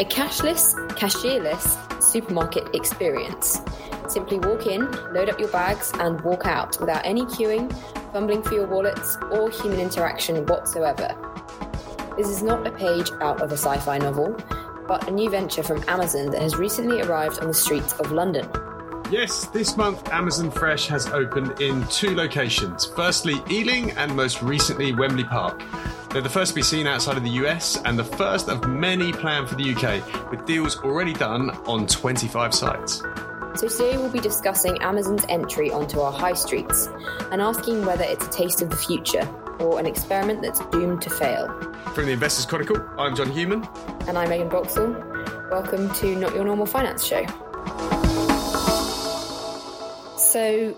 A cashless, cashierless supermarket experience. Simply walk in, load up your bags and walk out without any queuing, fumbling for your wallets or human interaction whatsoever. This is not a page out of a sci-fi novel, but a new venture from Amazon that has recently arrived on the streets of London. Yes, this month Amazon Fresh has opened in 2 locations, firstly Ealing and most recently Wembley Park. They're the first to be seen outside of the US and the first of many planned for the UK, with deals already done on 25 sites. So today we'll be discussing Amazon's entry onto our high streets and asking whether it's a taste of the future or an experiment that's doomed to fail. From the Investors Chronicle, I'm John Heumann. And I'm Megan Boxall. Welcome to Not Your Normal Finance Show. So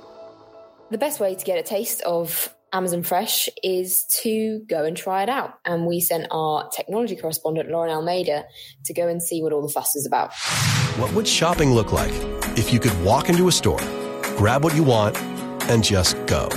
the best way to get a taste of Amazon Fresh is to go and try it out. And we sent our technology correspondent, Lauren Almeida, to go and see what all the fuss is about. What would shopping look like if you could walk into a store, grab what you want, and just go?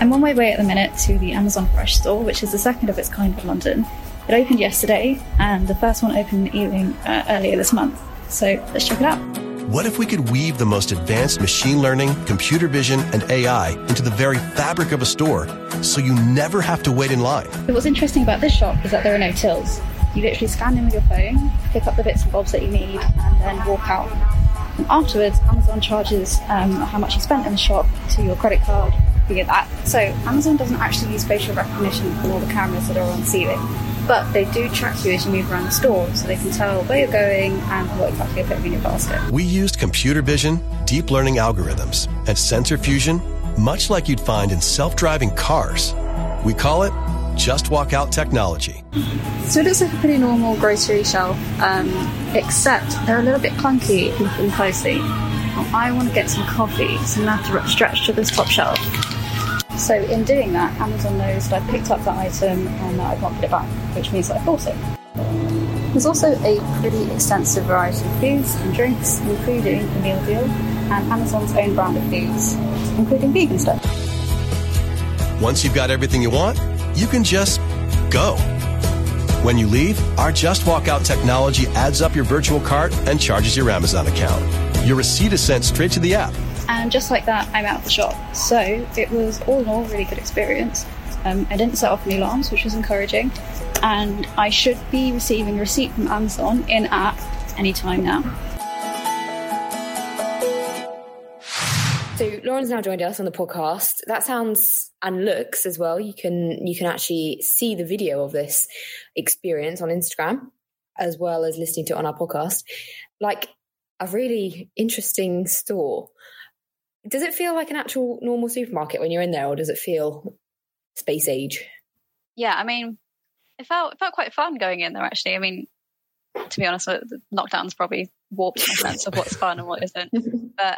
I'm on my way at the minute to the Amazon Fresh store, which is the second of its kind in London. It opened yesterday, and the first one opened in Ealing earlier this month. So let's check it out. What if we could weave the most advanced machine learning, computer vision, and AI into the very fabric of a store so you never have to wait in line? What's interesting about this shop is that there are no tills. You literally scan in with your phone, pick up the bits and bobs that you need, and then walk out. And afterwards, Amazon charges how much you spent in the shop to your credit card via that. So Amazon doesn't actually use facial recognition for all the cameras that are on ceiling, but they do track you as you move around the store so they can tell where you're going and what exactly you're putting in your basket. We used computer vision, deep learning algorithms, and sensor fusion, much like you'd find in self-driving cars. We call it Just Walk Out Technology. So it looks like a pretty normal grocery shelf, except they're a little bit clunky if you look closely. Well, I want to get some coffee, so I'm going to have to stretch to this top shelf. So in doing that, Amazon knows that I picked up that item and that I can't put it back, which means that I bought it. There's also a pretty extensive variety of foods and drinks, including the meal deal and Amazon's own brand of foods, including vegan stuff. Once you've got everything you want, you can just go. When you leave, our Just Walk Out technology adds up your virtual cart and charges your Amazon account. Your receipt is sent straight to the app. And just like that, I'm out of the shop. So it was all in all a really good experience. I didn't set off any alarms, which was encouraging. And I should be receiving a receipt from Amazon in-app any time now. So Lauren's now joined us on the podcast. That sounds and looks as well. You can actually see the video of this experience on Instagram, as well as listening to it on our podcast. Like a really interesting store. Does it feel like an actual normal supermarket when you're in there, or does it feel space age? Yeah, I mean, it felt quite fun going in there, actually. I mean, to be honest, lockdown's probably warped my sense of what's fun and what isn't. But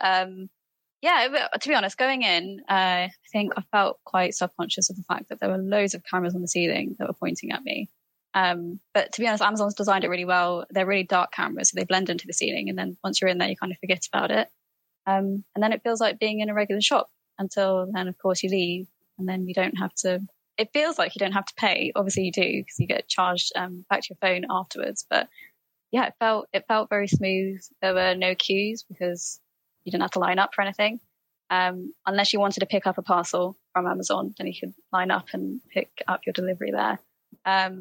yeah, to be honest, going in, I think I felt quite subconscious of the fact that there were loads of cameras on the ceiling that were pointing at me. But to be honest, Amazon's designed it really well. They're really dark cameras, so they blend into the ceiling. And then once you're in there, you kind of forget about it. And then it feels like being in a regular shop until then, of course, you leave and then you don't have to. It feels like you don't have to pay. Obviously, you do because you get charged back to your phone afterwards. But yeah, it felt very smooth. There were no queues because you didn't have to line up for anything unless you wanted to pick up a parcel from Amazon. Then you could line up and pick up your delivery there. Yeah,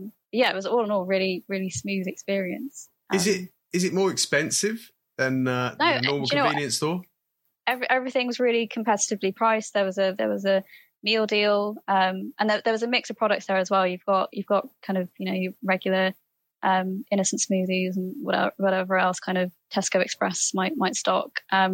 it was all in all really, really smooth experience. Is it more expensive than the normal convenience store? Everything was really competitively priced. There was a meal deal, and there was a mix of products there as well. You've got kind of, you know, your regular Innocent smoothies and whatever else kind of Tesco Express might stock. But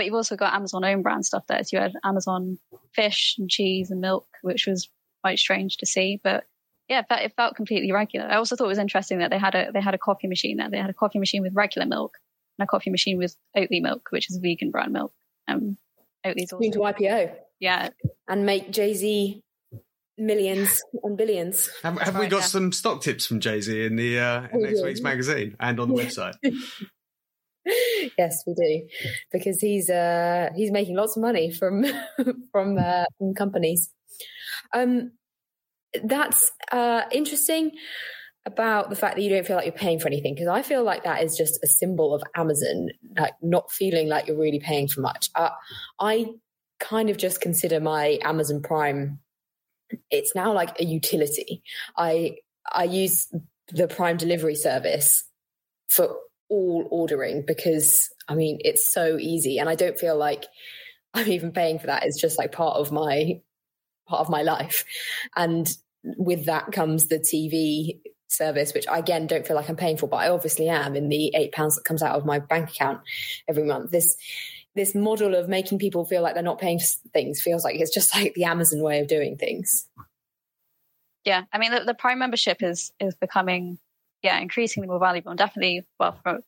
you've also got Amazon own brand stuff there. So you had Amazon fish and cheese and milk, which was quite strange to see, but yeah, it felt completely regular. I also thought it was interesting that they had a coffee machine there. They had a coffee machine with regular milk and a coffee machine with Oatly milk, which is vegan brand milk. Oatly's also to IPO. Yeah. And make Jay-Z millions and billions. Have we got some stock tips from Jay-Z in the next week's magazine and on the website? Yes, we do. Because he's making lots of money from companies. That's interesting. about the fact that you don't feel like you're paying for anything, because I feel like that is just a symbol of Amazon, like not feeling like you're really paying for much. I kind of just consider my Amazon Prime, it's now like a utility. I use the Prime delivery service for all ordering because, I mean, it's so easy and I don't feel like I'm even paying for that. It's just like part of my life. And with that comes the TV service, which I, again, don't feel like I'm paying for, but I obviously am in the £8 that comes out of my bank account every month. This model of making people feel like they're not paying for things feels like it's just like the Amazon way of doing things. Yeah. I mean, the Prime membership is becoming, increasingly more valuable and definitely, from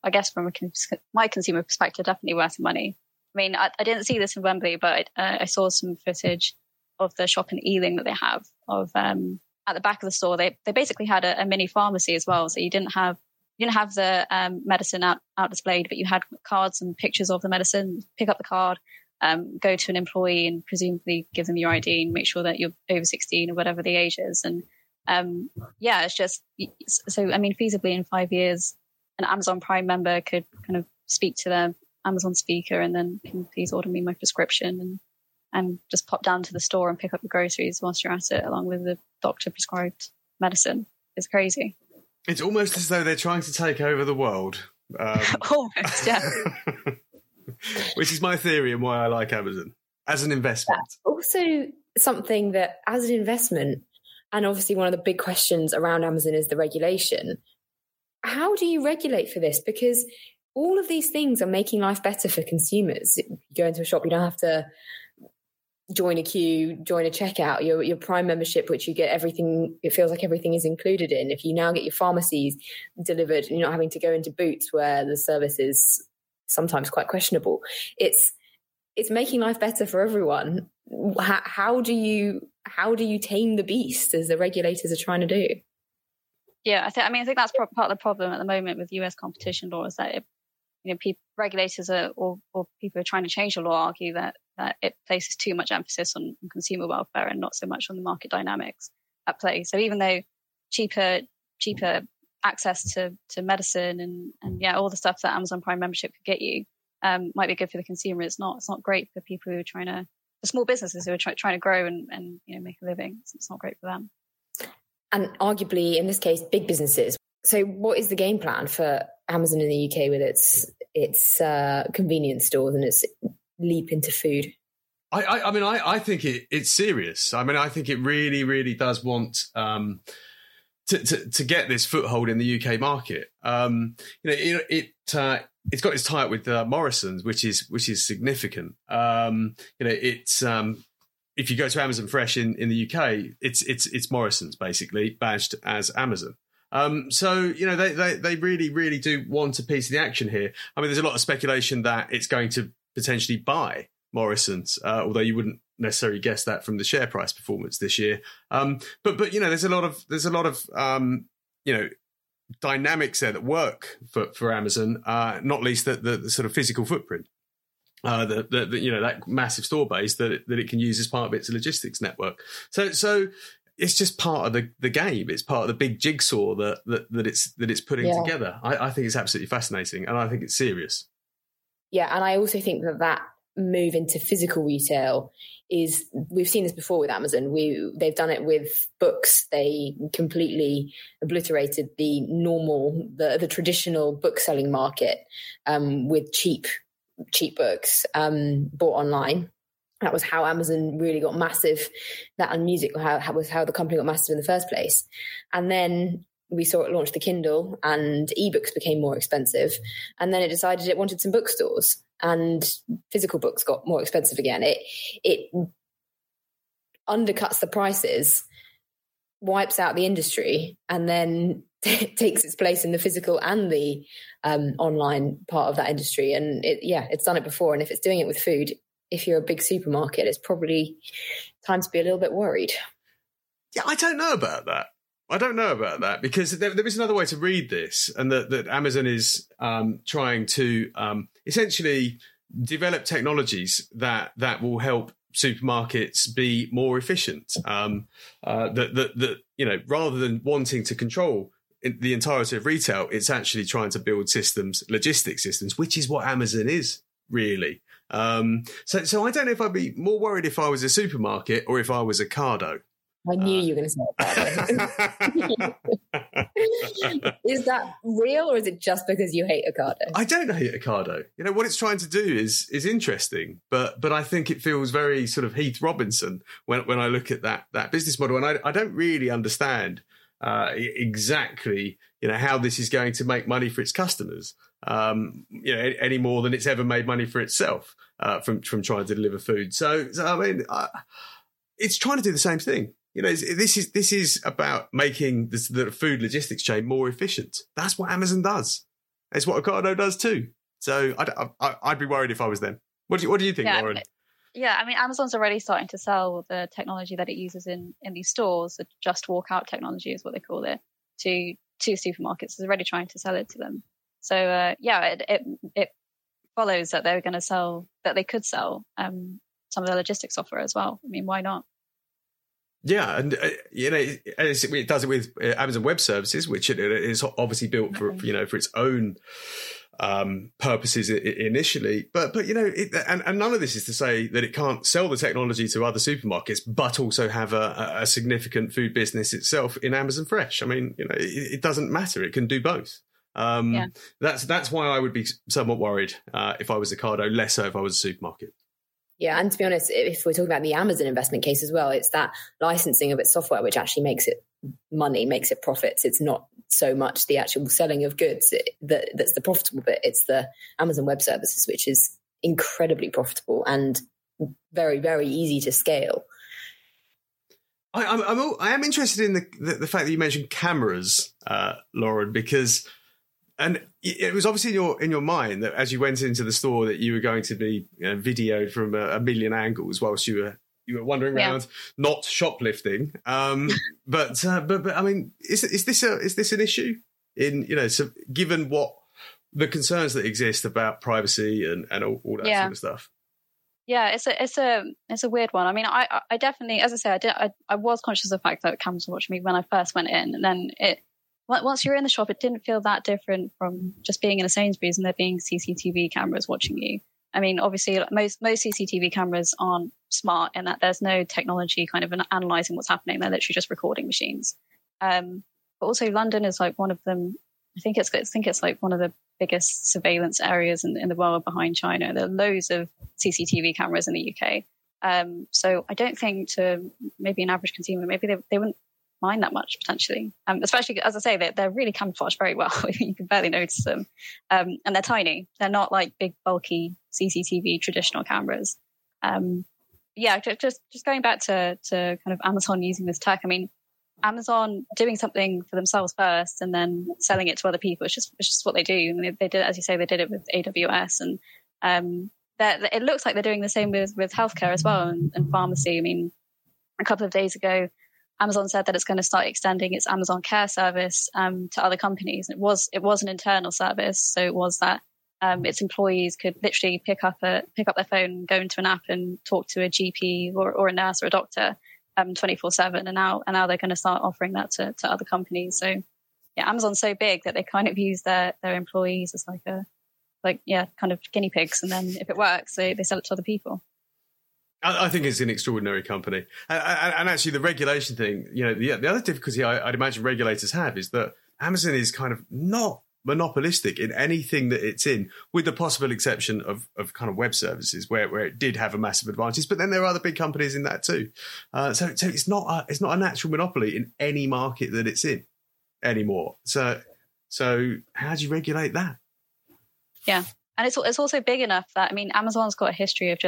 my consumer perspective, definitely worth the money. I mean, I didn't see this in Wembley, but I saw some footage of the shop in Ealing that they have of at the back of the store. They basically had a mini pharmacy as well. So you didn't have the medicine out displayed, but you had cards and pictures of the medicine. Pick up the card, go to an employee and presumably give them your ID and make sure that you're over 16 or whatever the age is. And it's just, so I mean, feasibly in 5 years, an Amazon Prime member could kind of speak to their Amazon speaker and then, can please order me my prescription, and just pop down to the store and pick up the groceries whilst you're at it, along with the doctor prescribed medicine. It's crazy. It's almost as though they're trying to take over the world. Almost, yeah. Which is my theory and why I like Amazon as an investment. That's also something that, as an investment, and obviously one of the big questions around Amazon is the regulation. How do you regulate for this? Because all of these things are making life better for consumers. You go into a shop, you don't have to join a queue, join a checkout. Your Prime membership, which you get everything, it feels like everything is included in. If you now get your pharmacies delivered and you're not having to go into Boots where the service is sometimes quite questionable, it's making life better for everyone. How do you tame the beast, as the regulators are trying to do? Yeah, I think that's part of the problem at the moment with US competition law, is that people who are trying to change the law argue that it places too much emphasis on consumer welfare and not so much on the market dynamics at play. So even though cheaper access to medicine and all the stuff that Amazon Prime membership could get you might be good for the consumer, it's not great for people who are for small businesses who are trying to grow and make a living. So it's not great for them. And arguably, in this case, big businesses. So what is the game plan for Amazon in the UK with its convenience stores and its leap into food? I think it's serious. I mean, I think it really, really does want to get this foothold in the UK market. It's got its tie up with Morrison's, which is significant. If you go to Amazon Fresh in the UK, it's Morrison's basically badged as Amazon. So they really, really do want a piece of the action here. I mean, there's a lot of speculation that it's going to potentially buy Morrison's, although you wouldn't necessarily guess that from the share price performance this year. But there's a lot of dynamics there that work for Amazon, not least the sort of physical footprint, that massive store base that it can use as part of its logistics network. So it's just part of the game. It's part of the big jigsaw that it's putting together. I think it's absolutely fascinating, and I think it's serious. Yeah, and I also think that move into physical retail is, we've seen this before with Amazon. They've done it with books. They completely obliterated the normal, the traditional book selling market with cheap books bought online. That was how Amazon really got massive. That and music was how the company got massive in the first place. And then we saw it launch the Kindle, and ebooks became more expensive. And then it decided it wanted some bookstores, and physical books got more expensive again. It undercuts the prices, wipes out the industry, and then takes its place in the physical and the online part of that industry. And it's done it before. And if it's doing it with food, if you're a big supermarket, it's probably time to be a little bit worried. Yeah, I don't know about that. Because there is another way to read this, and that Amazon is trying to essentially develop technologies that will help supermarkets be more efficient. Rather than wanting to control in the entirety of retail, it's actually trying to build systems, logistics systems, which is what Amazon is really. So I don't know if I'd be more worried if I was a supermarket or if I was Ocado. I knew you were going to say Ocado. Is that real, or is it just because you hate Ocado? I don't hate Ocado. You know, what it's trying to do is interesting, but I think it feels very sort of Heath Robinson when I look at that business model, and I don't really understand exactly, you know, how this is going to make money for its customers, you know, any more than it's ever made money for itself from trying to deliver food. So I mean, it's trying to do the same thing. You know, this is about making the food logistics chain more efficient. That's what Amazon does. It's what Ocado does too. So I'd be worried if I was them. What do you think, Lauren? Yeah, I mean, Amazon's already starting to sell the technology that it uses in these stores, the Just Walk Out Technology is what they call it, to supermarkets. It's already trying to sell it to them. So, it follows that they're going to sell, that they could sell some of the logistics software as well. I mean, why not? Yeah, and you know, it does it with Amazon Web Services, which it is obviously built for its own purposes initially. But you know, and none of this is to say that it can't sell the technology to other supermarkets, but also have a significant food business itself in Amazon Fresh. I mean, you know, it doesn't matter; it can do both. Yeah. That's why I would be somewhat worried if I was Ocado, less so if I was a supermarket. Yeah, and to be honest, if we're talking about the Amazon investment case as well, it's that licensing of its software which actually makes it money, makes it profits. It's not so much the actual selling of goods that's the profitable bit. It's the Amazon Web Services, which is incredibly profitable and very, very easy to scale. I am interested in the fact that you mentioned cameras, Lauren, because... And it was obviously in your mind that as you went into the store that you were going to be videoed from a million angles whilst you were wandering around, not shoplifting. But I mean, is this an issue in, you know, so given what the concerns that exist about privacy and all that sort of stuff? Yeah, it's a weird one. I mean, I definitely, as I say, I was conscious of the fact that cameras were watching me when I first went in, and then it. Once you're in the shop, it didn't feel that different from just being in a Sainsbury's and there being CCTV cameras watching you. I mean, obviously, most CCTV cameras aren't smart in that there's no technology kind of analysing what's happening. They're literally just recording machines. But also, London is like one of them. I think it's like one of the biggest surveillance areas in the world behind China. There are loads of CCTV cameras in the UK. So I don't think to maybe an average consumer, maybe they wouldn't mind that much potentially, especially as I say that they're really camouflaged very well. You can barely notice them, and they're tiny. They're not like big bulky CCTV traditional cameras. Just going back to kind of Amazon using this tech. I mean, Amazon doing something for themselves first and then selling it to other people. It's just what they do. I mean, they did, as you say, they did it with AWS, and it looks like they're doing the same with healthcare as well and pharmacy. I mean, a couple of days ago, Amazon said that it's going to start extending its Amazon Care service to other companies. It was an internal service, so it was that its employees could literally pick up their phone, go into an app, and talk to a GP or a nurse or a doctor 24/7. And now they're going to start offering that to other companies. So yeah, Amazon's so big that they kind of use their employees as kind of guinea pigs, and then if it works, they sell it to other people. I think it's an extraordinary company. And actually the regulation thing, you know, the other difficulty I'd imagine regulators have is that Amazon is kind of not monopolistic in anything that it's in, with the possible exception of kind of web services where it did have a massive advantage. But then there are other big companies in that too. So it's not a natural monopoly in any market that it's in anymore. So how do you regulate that? Yeah. And it's also big enough that, I mean, Amazon's got a history of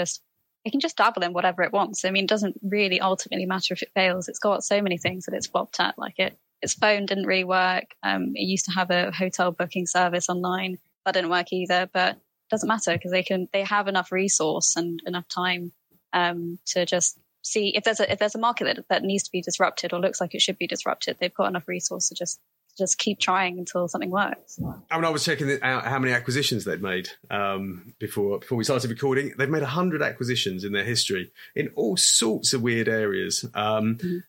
it can just dabble in whatever it wants. I mean, it doesn't really ultimately matter if it fails. It's got so many things that it's flopped at. Like its phone didn't really work. It used to have a hotel booking service online. That didn't work either, but it doesn't matter because they have enough resource and enough time to just see if there's a market that needs to be disrupted or looks like it should be disrupted. They've got enough resource to just keep trying until something works. I mean, I was checking out how many acquisitions they'd made before we started recording. They've made 100 acquisitions in their history in all sorts of weird areas. The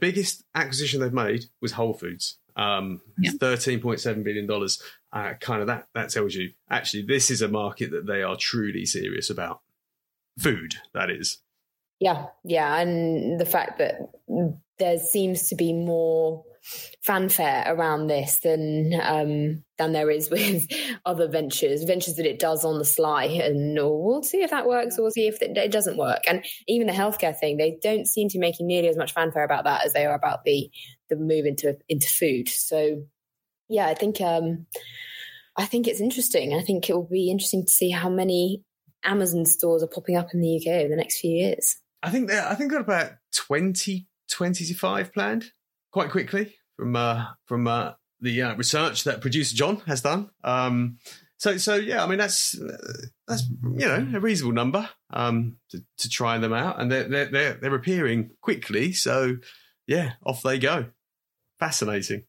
biggest acquisition they've made was Whole Foods. $13.7 billion. Kind of that tells you, actually, this is a market that they are truly serious about. Food, that is. Yeah. And the fact that there seems to be more fanfare around this than there is with other ventures that it does on the sly, and we'll see if that works, or we'll see if it doesn't work. And even the healthcare thing, they don't seem to be making nearly as much fanfare about that as they are about the move into food. So yeah, I think it's interesting. I think it will be interesting to see how many Amazon stores are popping up in the UK over the next few years. I think they're about 2025 planned, quite quickly, from the research that producer John has done. So yeah, I mean that's a reasonable number to try them out, and they're appearing quickly. So yeah, off they go. Fascinating.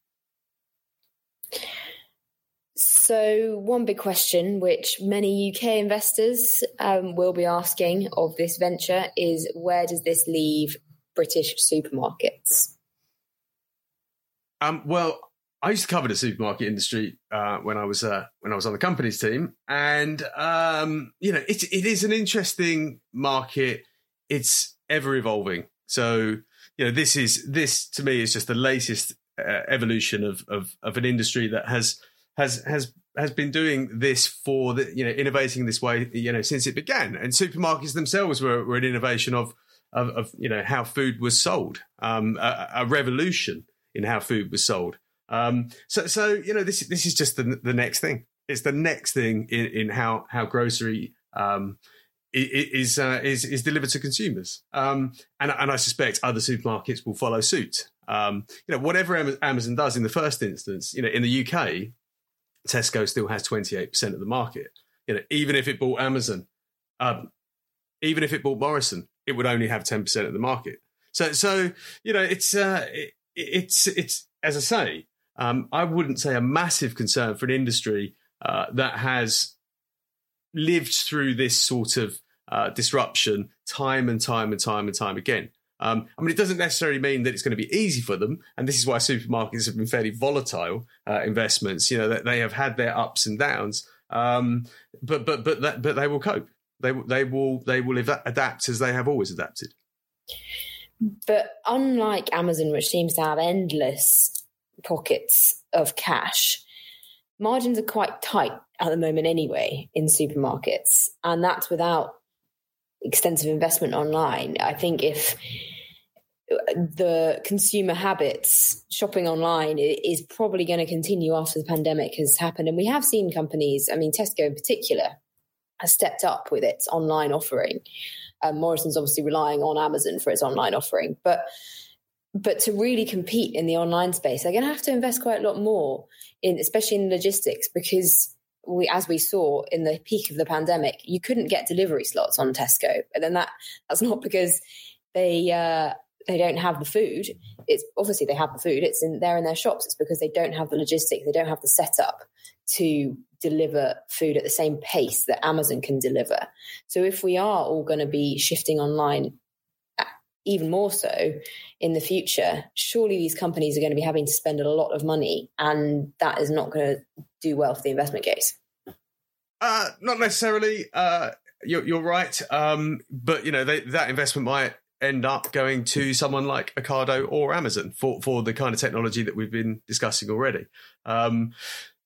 So one big question, which many UK investors will be asking of this venture, is where does this leave British supermarkets? Well, I used to cover the supermarket industry when I was on the company's team, and it is an interesting market. It's ever evolving. So this to me is just the latest evolution of an industry that has been doing this for innovating this way since it began. And supermarkets themselves were an innovation of how food was sold, a revolution in how food was sold. This is just the next thing. It's the next thing in how grocery is delivered to consumers. And I suspect other supermarkets will follow suit. Whatever Amazon does in the first instance, in the UK, Tesco still has 28% of the market. Even if it bought Amazon, even if it bought Morrison, it would only have 10% of the market. So It's as I say, I wouldn't say a massive concern for an industry that has lived through this sort of disruption time and time again. It doesn't necessarily mean that it's going to be easy for them, and this is why supermarkets have been fairly volatile investments. That they have had their ups and downs, but they will cope. They will adapt as they have always adapted. But unlike Amazon, which seems to have endless pockets of cash, margins are quite tight at the moment anyway in supermarkets, and that's without extensive investment online. I think if the consumer habits, shopping online is probably going to continue after the pandemic has happened. And we have seen companies, Tesco in particular, has stepped up with its online offering. Morrison's obviously relying on Amazon for its online offering, but to really compete in the online space, they're going to have to invest quite a lot more in, especially in logistics, because as we saw in the peak of the pandemic, you couldn't get delivery slots on Tesco. But then that's not because they don't have the food. It's obviously they have the food. It's in their shops. It's because they don't have the logistics. They don't have the setup to deliver food at the same pace that Amazon can deliver. So if we are all going to be shifting online even more so in the future, surely these companies are going to be having to spend a lot of money, and that is not going to do well for the investment case. Not necessarily. You're right. That investment might end up going to someone like Ocado or Amazon for the kind of technology that we've been discussing already.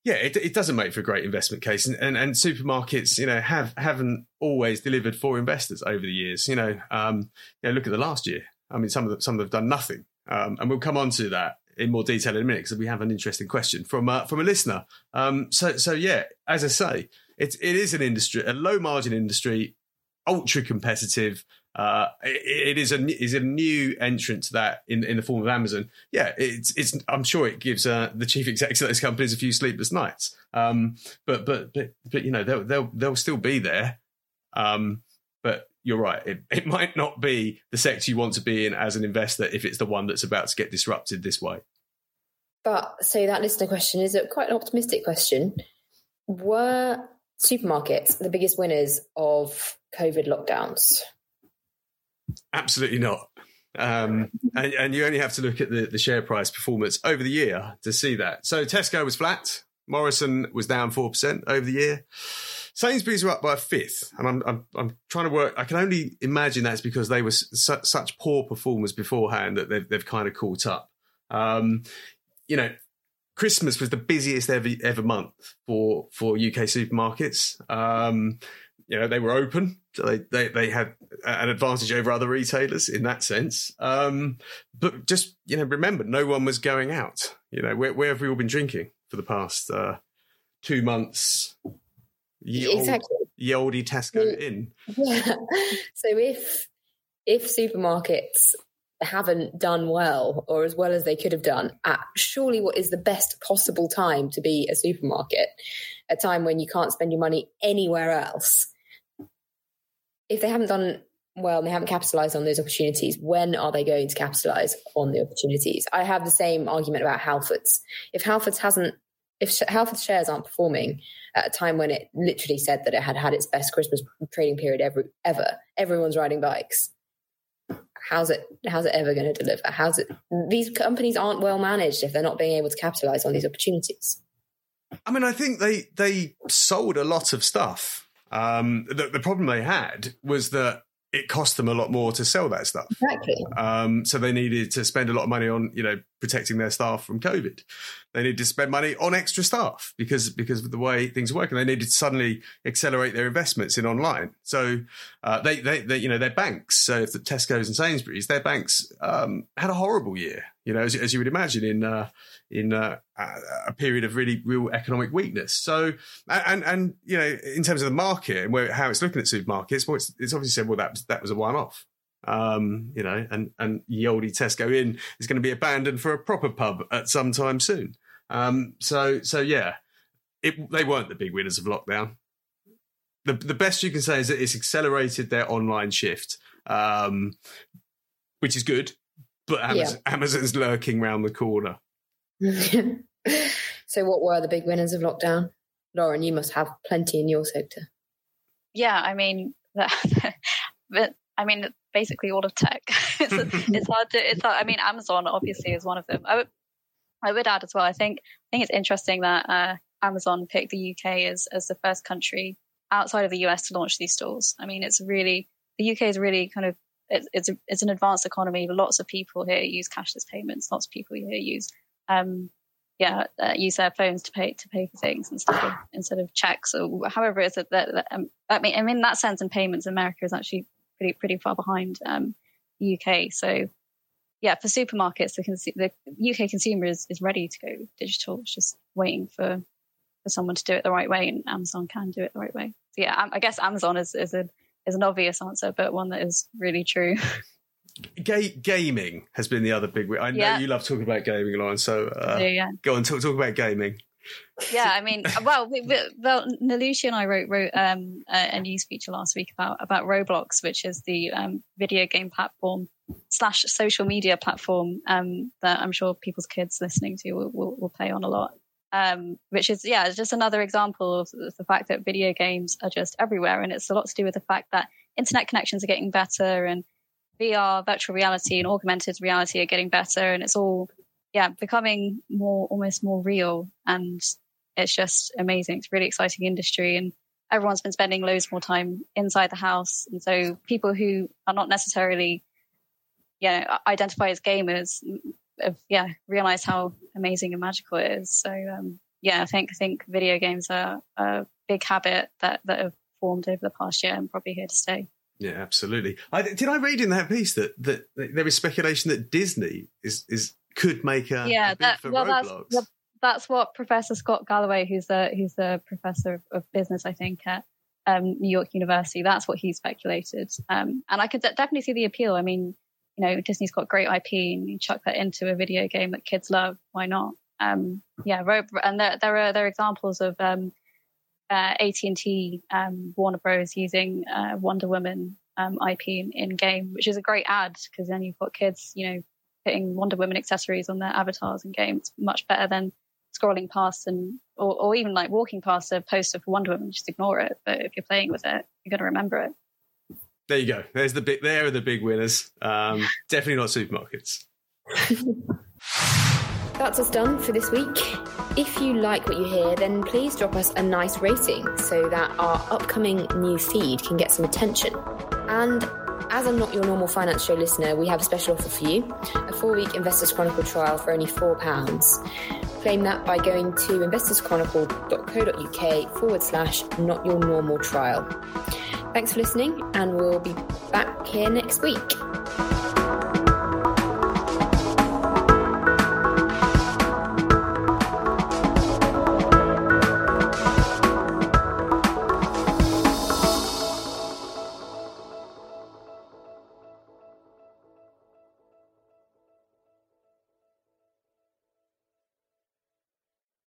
It doesn't make for a great investment case, and supermarkets, haven't always delivered for investors over the years. Look at the last year. Some of them have done nothing, and we'll come on to that in more detail in a minute because we have an interesting question from a listener. As I say, it is an industry, a low margin industry, ultra competitive. It is a new entrant to that in the form of Amazon. Yeah, it's. I'm sure it gives the chief execs of those companies a few sleepless nights. They'll still be there. But you're right. It might not be the sector you want to be in as an investor if it's the one that's about to get disrupted this way. But so that listener question is quite an optimistic question. Were supermarkets the biggest winners of COVID lockdowns? Absolutely not. And you only have to look at the share price performance over the year to see that. So Tesco was flat. Morrison was down 4% over the year. Sainsbury's were up by a fifth. And I'm trying to work. I can only imagine that's because they were such poor performers beforehand that they've kind of caught up. You know, Christmas was the busiest ever month for UK supermarkets. You know, they were open. So they had an advantage over other retailers in that sense. But just, you know, remember, no one was going out. You know, where have we all been drinking for the past 2 months? Exactly. Ye olde Tesco in. Yeah. So if supermarkets haven't done well or as well as they could have done at surely what is the best possible time to be a supermarket, a time when you can't spend your money anywhere else. If they haven't done well and they haven't capitalized on those opportunities, when are they going to capitalize on the opportunities? I have the same argument about Halfords. If Halfords shares aren't performing at a time when it literally said that it had its best Christmas trading period ever, everyone's riding bikes, How's it ever going to deliver? These companies aren't well managed if they're not being able to capitalize on these opportunities. I mean, I think they sold a lot of stuff. The problem they had was that it cost them a lot more to sell that stuff. Exactly. So they needed to spend a lot of money on, you know, protecting their staff from COVID. They needed to spend money on extra staff because of the way things work, and they needed to suddenly accelerate their investments in online. So they you know, their banks, so if the Tesco's and Sainsbury's, their banks had a horrible year, you know, as you would imagine in a period of really real economic weakness. So, and you know, in terms of the market and how it's looking at supermarkets, well, it's obviously said, well, that was a one-off, you know, and ye olde Tesco Inn is going to be abandoned for a proper pub at some time soon. So yeah, they weren't the big winners of lockdown. The best you can say is that it's accelerated their online shift, which is good, but Amazon's lurking round the corner. So what were the big winners of lockdown? Lauren, you must have plenty in your sector. Yeah, I mean, but I mean, basically all of tech. It's hard to. I mean, Amazon obviously is one of them. I would add as well. I think it's interesting that Amazon picked the UK as the first country outside of the US to launch these stores. I mean, it's really, the UK is really kind of, it's an advanced economy. Lots of people here use cashless payments. Lots of people here use use their phones to pay for things instead of checks or however it is that I mean in that sense, in payments, America is actually pretty far behind the UK. So yeah, for supermarkets, the UK consumer is ready to go digital. It's just waiting for someone to do it the right way, and Amazon can do it the right way. So yeah, I guess Amazon is an obvious answer, but one that is really true. Gaming has been the other big. I know you love talking about gaming, Lauren. So go on, talk about gaming. Yeah, I mean, well, Nalushi and I wrote a news feature last week about Roblox, which is the video game platform / social media platform that I'm sure people's kids listening to will play on a lot. Which is it's just another example of the fact that video games are just everywhere, and it's a lot to do with the fact that internet connections are getting better and VR, virtual reality, and augmented reality are getting better, and it's all, becoming almost more real, and it's just amazing. It's a really exciting industry, and everyone's been spending loads more time inside the house, and so people who are not necessarily, identify as gamers, realize how amazing and magical it is. So, I think video games are a big habit that have formed over the past year and probably here to stay. Yeah, absolutely. Did I read in that piece that there is speculation that Disney could make a bid for Roblox? That's what Professor Scott Galloway, who's the professor of business, I think, at New York University. That's what he speculated, and I could definitely see the appeal. I mean, you know, Disney's got great IP, and you chuck that into a video game that kids love. Why not? And there are examples of. AT&T, Warner Bros. Using Wonder Woman IP in game, which is a great ad because then you've got kids, you know, putting Wonder Woman accessories on their avatars in games. Much better than scrolling past or even like walking past a poster for Wonder Woman, just ignore it. But if you're playing with it, you're going to remember it. There you go. There's the big. There are the big winners. Definitely not supermarkets. That's us done for this week. If you like what you hear, then please drop us a nice rating so that our upcoming new feed can get some attention. And as a Not Your Normal Finance Show listener, we have a special offer for you, a 4-week Investors Chronicle trial for only £4. Claim that by going to investorschronicle.co.uk/notyournormaltrial. Thanks for listening, and we'll be back here next week.